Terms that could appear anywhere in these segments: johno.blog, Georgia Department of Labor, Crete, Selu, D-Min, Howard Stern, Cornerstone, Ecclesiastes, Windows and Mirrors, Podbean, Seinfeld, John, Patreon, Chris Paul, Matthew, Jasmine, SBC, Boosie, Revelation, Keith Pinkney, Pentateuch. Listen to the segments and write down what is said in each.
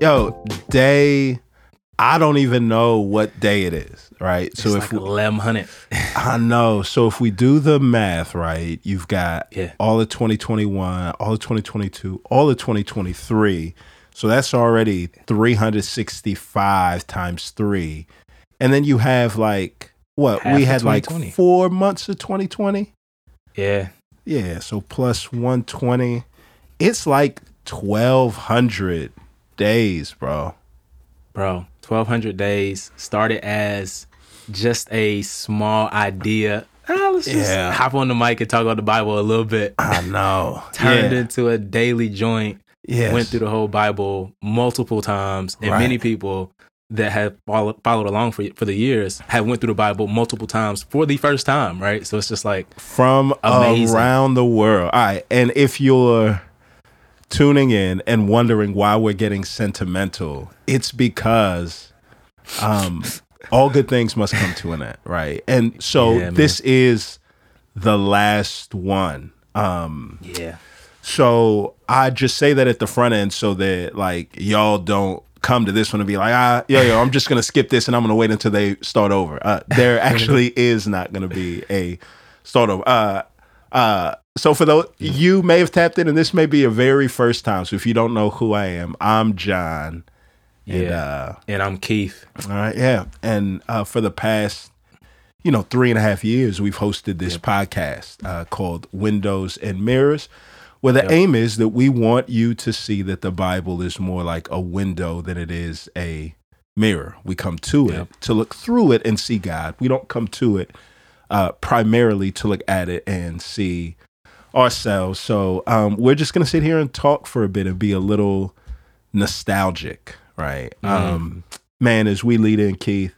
Yo, day, I don't even know what day it is, right? It's so if like 1,100. I know. So if we do the math, right, you've got all of 2021, all of 2022, all of 2023. So that's already 365 times 3. And then you have like, what? Half we had like 4 months of 2020? Yeah. Yeah, so plus 120. It's like 1,200 days, bro. 1,200 days started as just a small idea. Let's just hop on the mic and talk about the Bible a little bit. I know. Turned into a daily joint. Yes. Went through the whole Bible multiple times. And many people that have followed along for the years have went through the Bible multiple times for the first time, right? So it's just like from amazing. Around the world. All right. And if you're tuning in and wondering why we're getting sentimental, it's because all good things must come to an end, right? And so this is the last one. So I just say that at the front end so that like y'all don't come to this one and be like, I'm just gonna skip this and I'm gonna wait until they start over. There actually is not gonna be a start over. So for those, you may have tapped in and this may be your very first time. So if you don't know who I am, I'm John. And I'm Keith. All right, and for the past 3.5 years, we've hosted this podcast called Windows and Mirrors, where the aim is that we want you to see that the Bible is more like a window than it is a mirror. We come to it to look through it and see God. We don't come to it primarily to look at it and see ourselves. So we're just going to sit here and talk for a bit and be a little nostalgic, right? Man, as we lead in, Keith,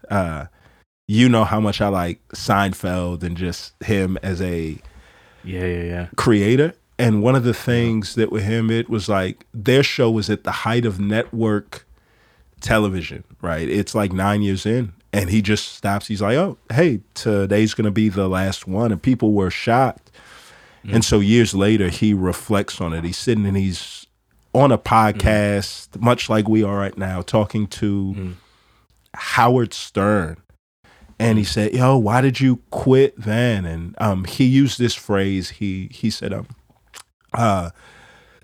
you know how much I like Seinfeld and just him as a creator. And one of the things that with him, it was like their show was at the height of network television, right? It's like 9 years in, and he just stops. He's like, oh, hey, today's going to be the last one. And people were shocked. And so years later, he reflects on it. He's sitting and he's on a podcast, much like we are right now, talking to Howard Stern. And he said, yo, why did you quit then? And he used this phrase. He said,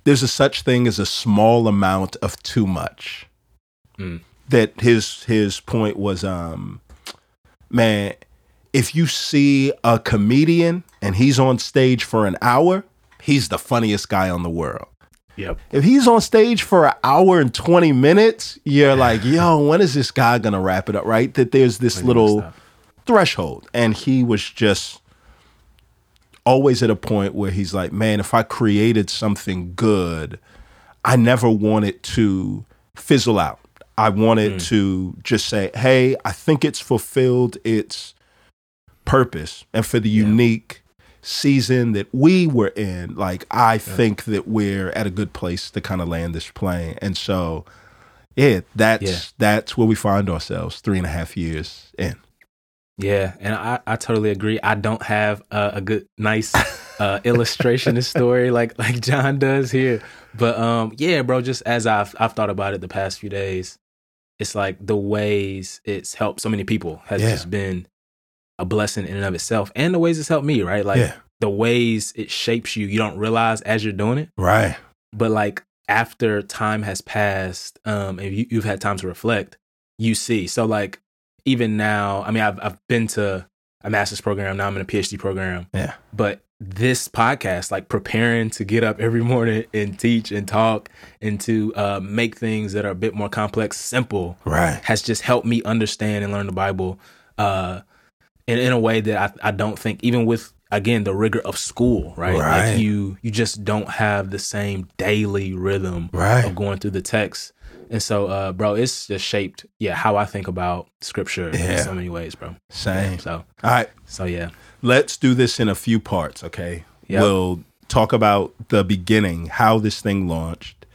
there's a such thing as a small amount of too much. That his point was, man, if you see a comedian and he's on stage for an hour, he's the funniest guy on the world. If he's on stage for an hour and 20 minutes, you're like, yo, when is this guy going to wrap it up, right? That there's this little threshold. And he was just always at a point where he's like, man, if I created something good, I never want it to fizzle out. I wanted to just say, hey, I think it's fulfilled its purpose. And for the unique season that we were in, like, I think that we're at a good place to kind of land this plane. And so, that's where we find ourselves 3.5 years in. Yeah, and I totally agree. I don't have a good, nice illustrationist story like John does here. But bro, just as I've thought about it the past few days, it's like the ways it's helped so many people has just been a blessing in and of itself, and the ways it's helped me, right? Like the ways it shapes you don't realize as you're doing it. Right. But like after time has passed and you've had time to reflect, you see. So like, even now, I mean, I've been to a master's program. Now I'm in a PhD program. Yeah. But this podcast, like preparing to get up every morning and teach and talk and to make things that are a bit more complex simple, right, has just helped me understand and learn the Bible in a way that I don't think, even with, again, the rigor of school, right? Like you just don't have the same daily rhythm of going through the text. And so, bro, it's just shaped, how I think about scripture in so many ways, bro. Same. So, all right. So, yeah. Let's do this in a few parts, okay? Yep. We'll talk about the beginning, how this thing launched.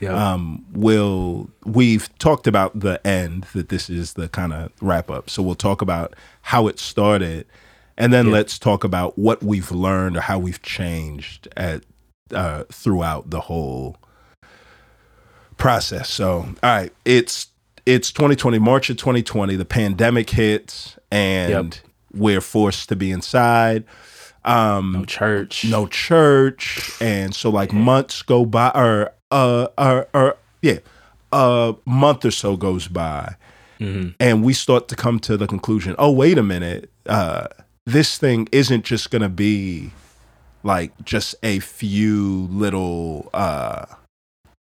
Yep. We've talked about the end, that this is the kind of wrap up. So we'll talk about how it started. And then let's talk about what we've learned or how we've changed throughout the whole process. So, all right, it's 2020, March of 2020, the pandemic hits and we're forced to be inside. No church. And so like months go by or a month or so goes by. Mm-hmm. And we start to come to the conclusion, oh, wait a minute. This thing isn't just going to be like just a few little,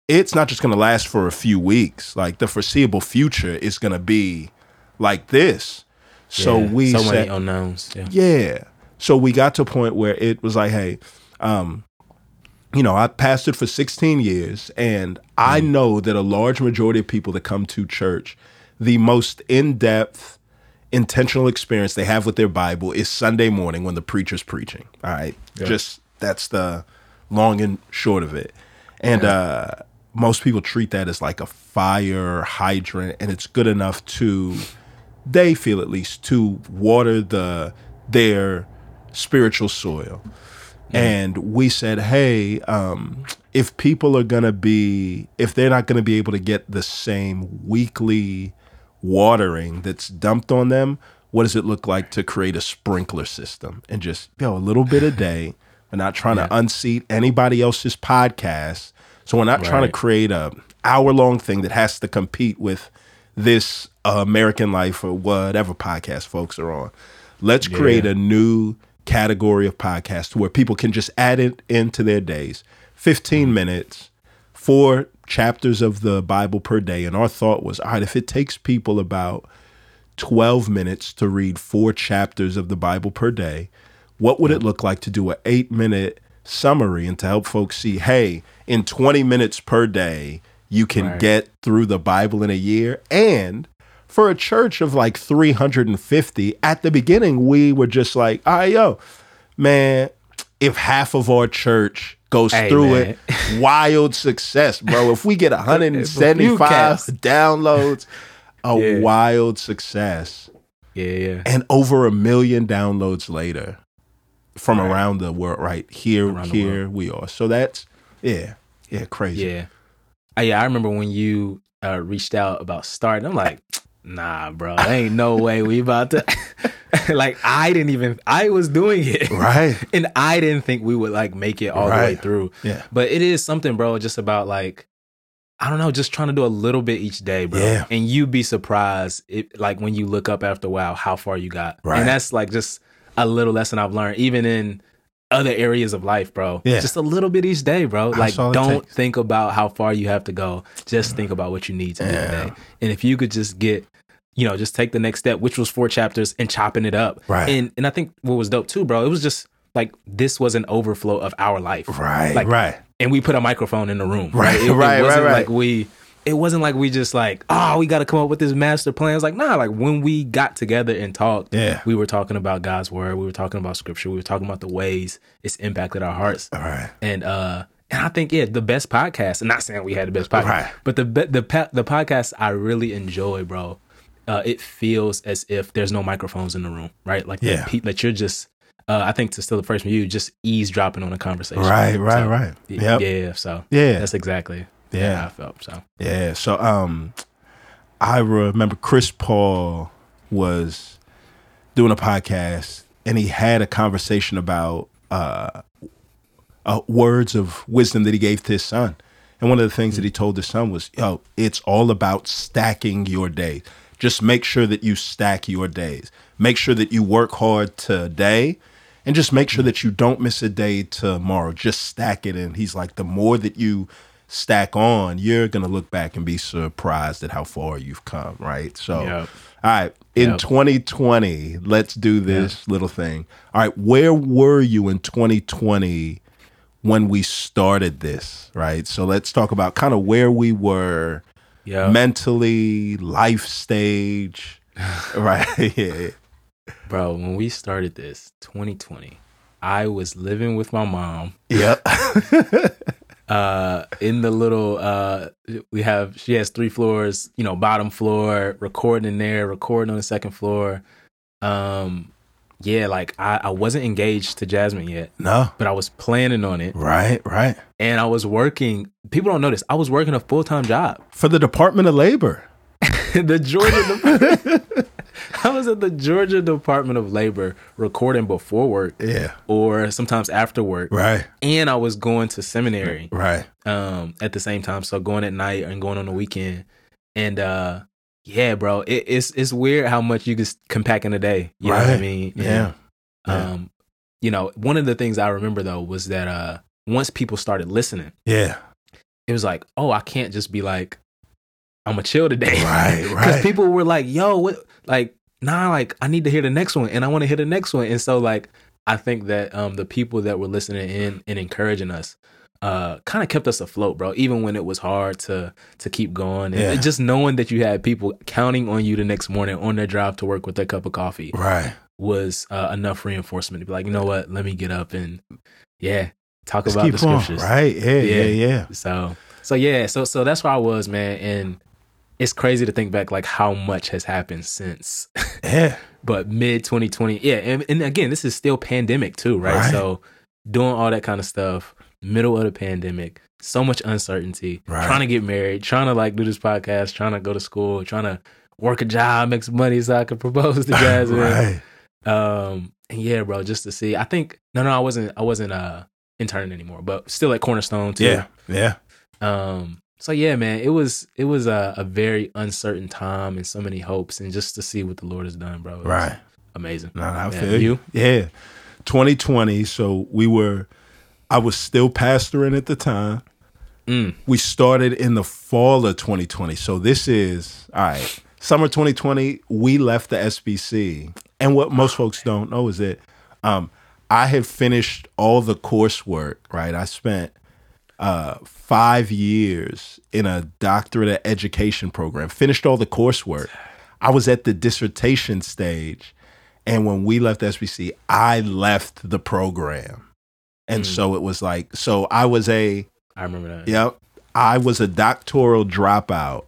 it's not just going to last for a few weeks. Like the foreseeable future is going to be like this. So many unknowns. Yeah. So we got to a point where it was like, hey, I pastored for 16 years and I know that a large majority of people that come to church, the most in-depth, intentional experience they have with their Bible is Sunday morning when the preacher's preaching. All right. Yeah. Just that's the long and short of it. And most people treat that as like a fire hydrant, and it's good enough to, they feel at least, to water their spiritual soil. Mm. And we said, hey, if people are going to be, if they're not going to be able to get the same weekly watering that's dumped on them, what does it look like to create a sprinkler system? And just, a little bit a day. We're not trying to unseat anybody else's podcast. So we're not trying to create a hour-long thing that has to compete with this American Life or whatever podcast folks are on. Let's create a new category of podcast where people can just add it into their days. 15 minutes, 4 chapters of the Bible per day. And our thought was, all right, if it takes people about 12 minutes to read 4 chapters of the Bible per day, what would it look like to do an 8-minute summary and to help folks see, hey, in 20 minutes per day, you can get through the Bible in a year. And for a church of like 350, at the beginning, we were just like, all right, yo, man, if half of our church goes through it, wild success, bro. If we get 175 downloads, a wild success. Yeah. And over 1 million downloads later from around the world, right? Here we are. So that's, crazy. Yeah. I remember when you reached out about starting, I'm like, nah, bro, there ain't no way we about to. Like, I was doing it. Right. And I didn't think we would like make it all the way through. Yeah. But it is something, bro, just about like, I don't know, just trying to do a little bit each day, bro. Yeah. And you'd be surprised, like when you look up after a while, how far you got. Right. And that's like just a little lesson I've learned, even in other areas of life, bro. Yeah. Just a little bit each day, bro. Like, don't think about how far you have to go. Just think about what you need to do today. And if you could just get, just take the next step, which was 4 chapters and chopping it up. Right. And I think what was dope too, bro, it was just like, this was an overflow of our life. Right, like, right. And we put a microphone in the room. Right, right, It wasn't like it wasn't like we just like, oh, we got to come up with this master plan. It's like, nah, like when we got together and talked, we were talking about God's word. We were talking about scripture. We were talking about the ways it's impacted our hearts. All right. And I think, the best podcast, and not saying we had the best podcast, but the podcast I really enjoy, bro, it feels as if there's no microphones in the room, right? Like that you're just, I think to steal the phrase from you, just eavesdropping on a conversation. Right. Yep. Yeah. So that's exactly. Yeah, how I felt so. Yeah, so I remember Chris Paul was doing a podcast, and he had a conversation about words of wisdom that he gave to his son. And one of the things that he told his son was, "Yo, it's all about stacking your days. Just make sure that you stack your days. Make sure that you work hard today." And just make sure that you don't miss a day tomorrow. Just stack it in. He's like, the more that you stack on, you're going to look back and be surprised at how far you've come, right? So, all right, in 2020, let's do this little thing. All right, where were you in 2020 when we started this, right? So let's talk about kind of where we were mentally, life stage, right? Bro, when we started this, 2020, I was living with my mom. Yep. In the little, she has 3 floors, bottom floor, recording on the second floor. Yeah, like I wasn't engaged to Jasmine yet. No. But I was planning on it. Right, right. And I was working, people don't know this, I was working a full-time job. For the Department of Labor. The Georgia Department. I was at the Georgia Department of Labor recording before work. Yeah. Or sometimes after work. Right. And I was going to seminary. Right. At the same time. So going at night and going on the weekend. And yeah, bro, it's weird how much you just compact in a day. You know what I mean? Yeah. Yeah. You know, one of the things I remember though was that once people started listening, yeah, it was like, oh, I can't just be like, I'm gonna chill today, right? Right. Because people were like, yo, what? Like, nah, like I need to hear the next one, and I want to hear the next one, and so like I think that the people that were listening in and encouraging us. Kind of kept us afloat, bro, even when it was hard to keep going. And just knowing that you had people counting on you the next morning on their drive to work with their cup of coffee was enough reinforcement to be like, you know what, let me get up and, talk about the scriptures. Right, yeah. So that's where I was, man. And it's crazy to think back, like, how much has happened since. Yeah. But mid-2020, yeah. And again, this is still pandemic too, right? So doing all that kind of stuff. Middle of the pandemic, so much uncertainty, trying to get married, trying to like do this podcast, trying to go to school, trying to work a job, make some money so I could propose to Jasmine. And yeah, bro, just to see, I think, I wasn't interning anymore, but still at Cornerstone too. Yeah. So yeah, man, it was a very uncertain time and so many hopes, and just to see what the Lord has done, bro. Right. Amazing. I feel you. Yeah. 2020. So I was still pastoring at the time. Mm. We started in the fall of 2020. So this is, all right, summer 2020, we left the SBC. And what most folks don't know is that I had finished all the coursework, right? I spent 5 years in a doctorate of education program, finished all the coursework. I was at the dissertation stage. And when we left the SBC, I left the program. And so it was like, I remember that. Yep. I was a doctoral dropout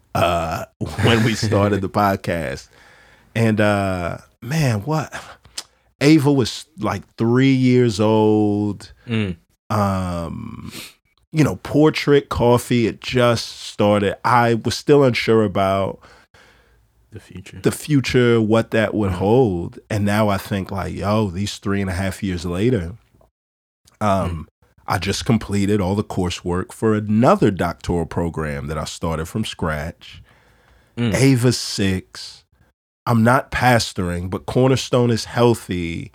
when we started the podcast. And man, what? Ava was like 3 years old. You know, Portrait Coffee, it just started. I was still unsure about the future, what that would hold. And now I think like, yo, these 3.5 years later, I just completed all the coursework for another doctoral program that I started from scratch. Ava's 6. I'm not pastoring, but Cornerstone is healthy.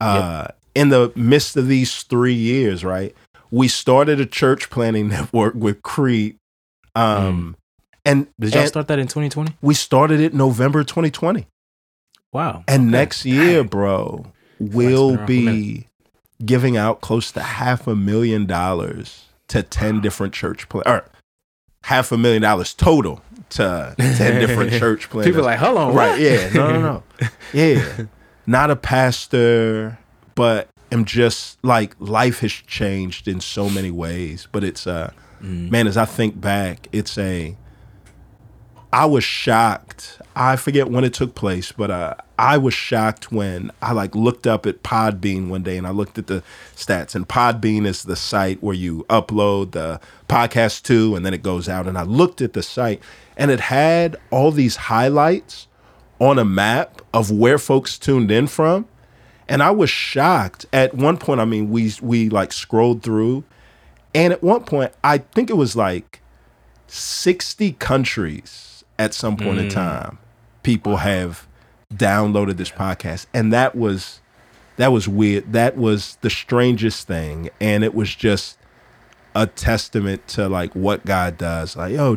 In the midst of these 3 years, right? We started a church planning network with Crete. And did y'all start that in 2020? We started it November 2020. Wow. And next year, bro, we'll be giving out close to $500,000 to 10 different church planners, or $500,000 total to 10 different church planners. People are like, hold on, right? Yeah, no. Yeah, not a pastor, but I'm just like life has changed in so many ways. But it's man, as I think back, I was shocked. I forget when it took place, but I was shocked when I like looked up at Podbean one day and I looked at the stats, and Podbean is the site where you upload the podcast to and then it goes out. And I looked at the site and it had all these highlights on a map of where folks tuned in from. And I was shocked at one point. I mean, we like scrolled through, and at one point, I think it was like 60 countries at some point in time, people have downloaded this podcast. And that was weird. That was the strangest thing. And it was just a testament to like what God does. Like, yo,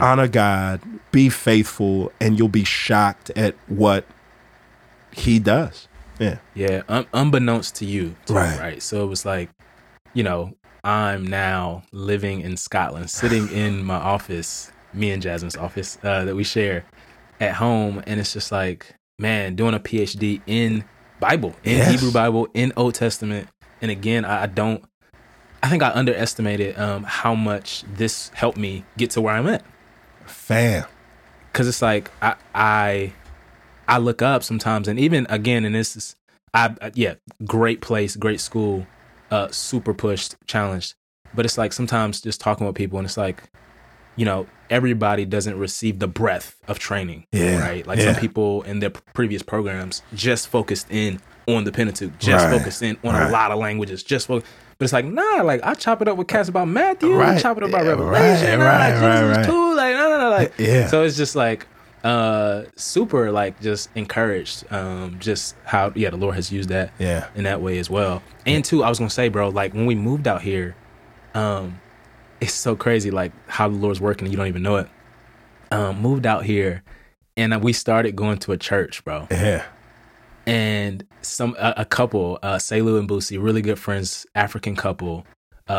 honor God, be faithful, and you'll be shocked at what he does. Yeah. Yeah. Unbeknownst to you. Too, right. So it was like, you know, I'm now living in Scotland, sitting in my office, me and Jasmine's office that we share at home. And it's just like, man, doing a PhD in Bible, in Hebrew Bible, in Old Testament. And again, I think I underestimated how much this helped me get to where I'm at. Fam. Because it's like, I I look up sometimes, and even again, and this is, great place, great school, super pushed, challenged. But it's like sometimes just talking with people, and it's like, you know, everybody doesn't receive the breadth of training, right? Like some people in their previous programs just focused in on the Pentateuch, just focused in on a lot of languages, just focused. But it's like, nah, like I chop it up with cats about Matthew, chop it up about Revelation, Jesus too, like So it's just like super, like just encouraged, just how the Lord has used that in that way as well. And too, I was gonna say, bro, like when we moved out here, it's so crazy, like how the Lord's working and you don't even know it. Moved out here, and we started going to a church, bro. Yeah. And a couple, Selu and Boosie, really good friends, African couple,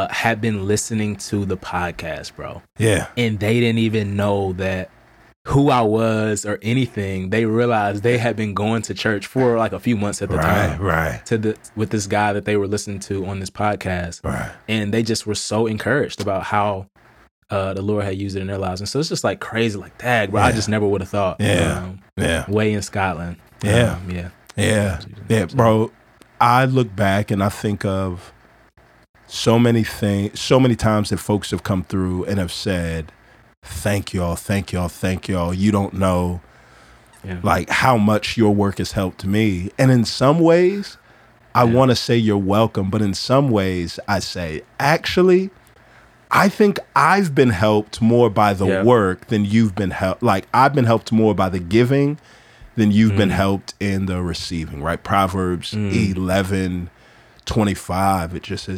had been listening to the podcast, bro. Yeah. And they didn't even know that who I was or anything. They realized they had been going to church for like a few months at the time. Right. With this guy that they were listening to on this podcast. Right. And they just were so encouraged about how the Lord had used it in their lives. And so it's just like crazy, like, dang, bro, I just never would have thought. Yeah. Way in Scotland. Yeah. Yeah, bro. I look back and I think of so many things, so many times that folks have come through and have said, "Thank y'all, thank y'all, thank y'all. You don't know, like how much your work has helped me." And in some ways, I want to say you're welcome, but in some ways, I say actually, I think I've been helped more by the work than you've been helped. Like I've been helped more by the giving then you've been helped in the receiving, right? Proverbs 11:25, it just says,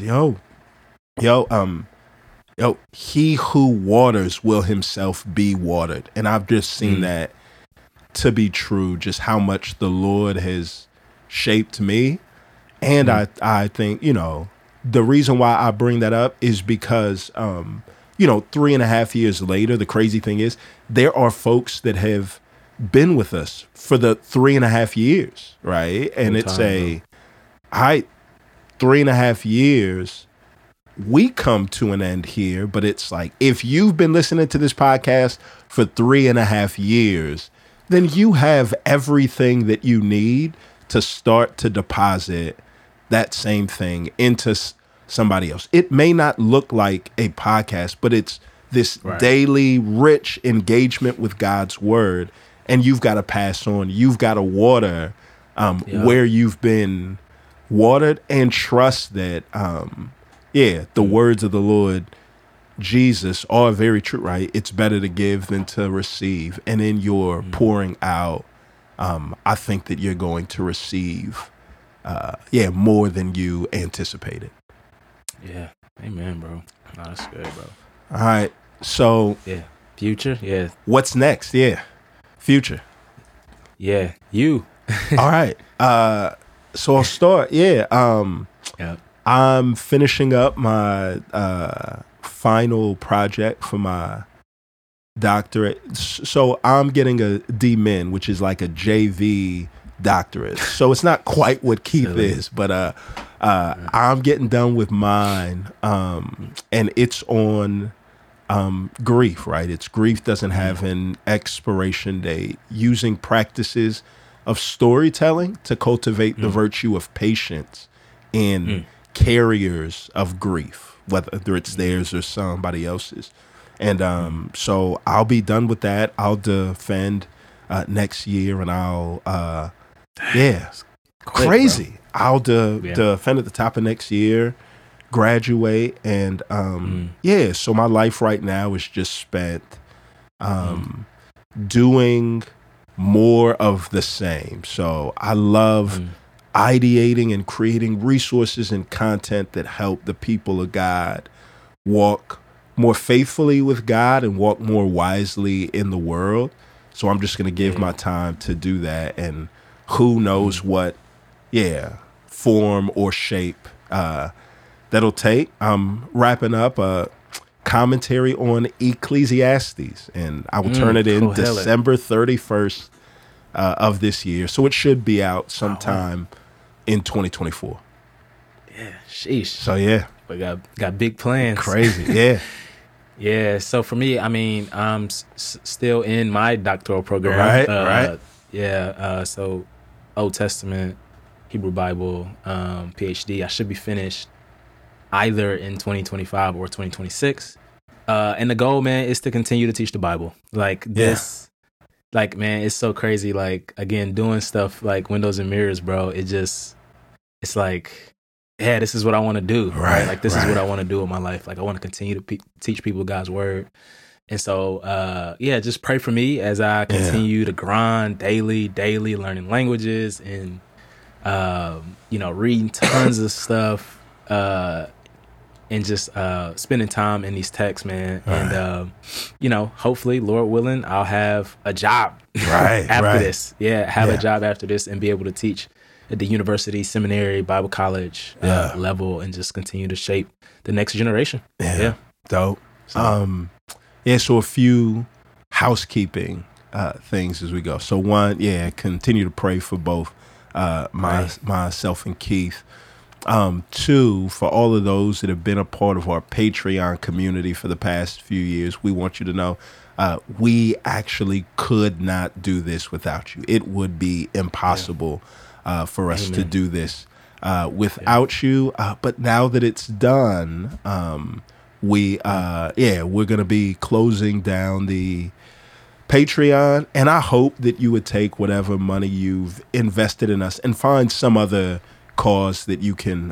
he who waters will himself be watered. And I've just seen that to be true, just how much the Lord has shaped me. And I think, you know, the reason why I bring that up is because, you know, 3.5 years later, the crazy thing is there are folks that have been with us for the 3.5 years, right? And it's 3.5 years, we come to an end here, but it's like, if you've been listening to this podcast for 3.5 years, then you have everything that you need to start to deposit that same thing into somebody else. It may not look like a podcast, but it's this daily rich engagement with God's word. And you've got to pass on. You've got to water where you've been watered, and trust that, the words of the Lord Jesus are very true, right? It's better to give than to receive. And in your pouring out, I think that you're going to receive, more than you anticipated. Yeah. Amen, bro. No, that's good, bro. All right. So. Yeah. Future. Yeah. What's next? Yeah. Future. Yeah, you. All right. So I'll start. Yeah. I'm finishing up my final project for my doctorate. So I'm getting a D-Min, which is like a JV doctorate. So it's not quite what Keith is, but I'm getting done with mine. And it's on grief, right? It's grief doesn't have an expiration date. Using practices of storytelling to cultivate the virtue of patience in carriers of grief, whether it's theirs or somebody else's. And so I'll be done with that. I'll defend next year, and I'll crazy. I'll defend at the top of next year, graduate, and so my life right now is just spent doing more of the same. So I love ideating and creating resources and content that help the people of God walk more faithfully with God and walk more wisely in the world. So I'm just going to give my time to do that, and who knows what form or shape that'll take. I'm wrapping up a commentary on Ecclesiastes, and I will turn it in December 31st of this year. So it should be out sometime in 2024. Yeah, sheesh. So we got big plans. Crazy, So for me, I mean, I'm still in my doctoral program. Right, Yeah, so Old Testament, Hebrew Bible, PhD. I should be finished either in 2025 or 2026. And the goal, man, is to continue to teach the Bible. Like this, like, man, it's so crazy. Like, again, doing stuff like Windows and Mirrors, bro, it just, it's like, yeah, this is what I want to do. Right. Like, this is what I want to do with my life. Like, I want to continue to teach people God's word. And so, yeah, just pray for me as I continue to grind daily, learning languages and, you know, reading tons of stuff, and just spending time in these texts, man. Right. And, you know, hopefully, Lord willing, I'll have a job after this. Yeah, have a job after this and be able to teach at the university, seminary, Bible college level and just continue to shape the next generation. Yeah. Dope. So. Yeah, so a few housekeeping things as we go. So one, continue to pray for both myself and Keith. Two, for all of those that have been a part of our Patreon community for the past few years, we want you to know we actually could not do this without you. It would be impossible for us to do this without you. But now that it's done... We're going to be closing down the Patreon, and I hope that you would take whatever money you've invested in us and find some other cause that you can,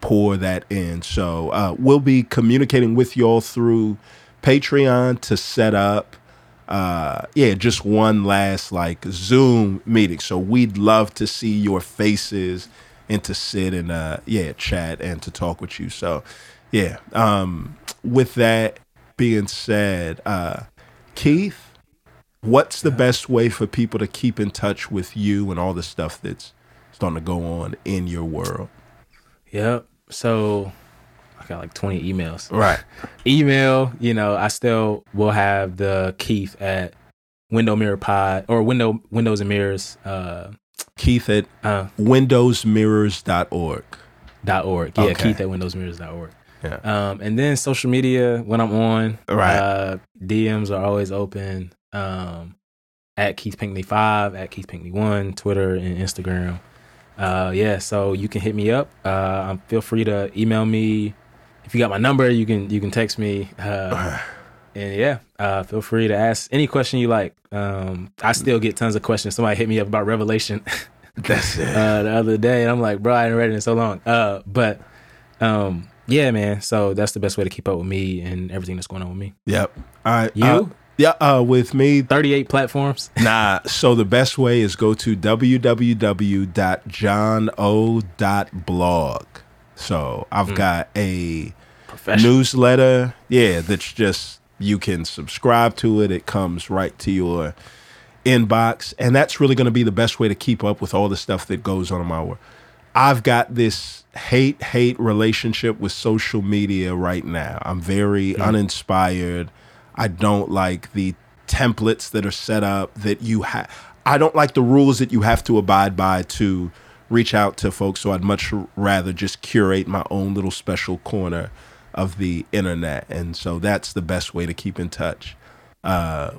pour that in. So we'll be communicating with y'all through Patreon to set up, just one last like Zoom meeting. So we'd love to see your faces and to sit and chat and to talk with you. So. Yeah. With that being said, Keith, what's the best way for people to keep in touch with you and all the stuff that's starting to go on in your world? Yep. So I got like 20 emails. Right. Email, you know, I still will have the Keith at Window Mirror Pod or Windows and Mirrors. Keith at windowsmirrors.org. .org. Yeah, okay. Keith at windowsmirrors.org. Yeah. And then social media when I'm on. Right. DMs are always open. At Keith Pinkney 5, at Keith Pinkney 1, Twitter and Instagram. So you can hit me up. Feel free to email me. If you got my number, you can text me. Feel free to ask any question you like. I still get tons of questions. Somebody hit me up about Revelation. That's it. The other day, and I'm like, bro, I ain't read it in so long. Man. So that's the best way to keep up with me and everything that's going on with me. Yep. All right. You? With me, 38 platforms. Nah. So the best way is go to www.johno.blog. So I've got a newsletter. Yeah, that's just you can subscribe to it. It comes right to your inbox, and that's really going to be the best way to keep up with all the stuff that goes on in my work. I've got this hate relationship with social media right now. I'm very uninspired. I don't like the templates that are set up that you have. I don't like the rules that you have to abide by to reach out to folks. So I'd much rather just curate my own little special corner of the internet. And so that's the best way to keep in touch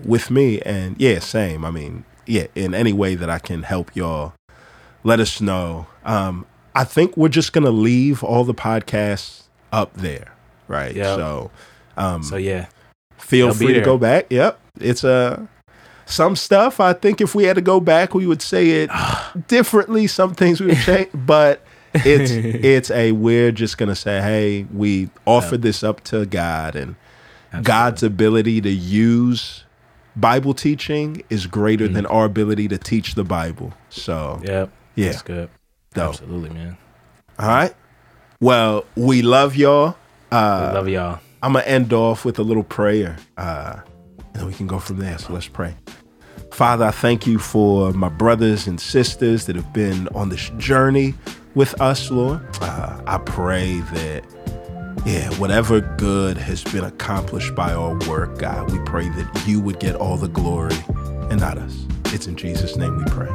with me. And same. I mean, in any way that I can help y'all, let us know. I think we're just gonna leave all the podcasts up there, right? Yep. So feel free to go back. Yep. It's some stuff I think if we had to go back we would say it differently. Some things we would change, but we're just gonna say, hey, we offered this up to God, and God's ability to use Bible teaching is greater than our ability to teach the Bible. So, that's good. Dope. Absolutely, man. All right. Well, we love y'all. We love y'all. I'm going to end off with a little prayer, and then we can go from there. So let's pray. Father, I thank you for my brothers and sisters that have been on this journey with us, Lord. I pray that whatever good has been accomplished by our work, God, we pray that you would get all the glory and not us. It's in Jesus' name we pray.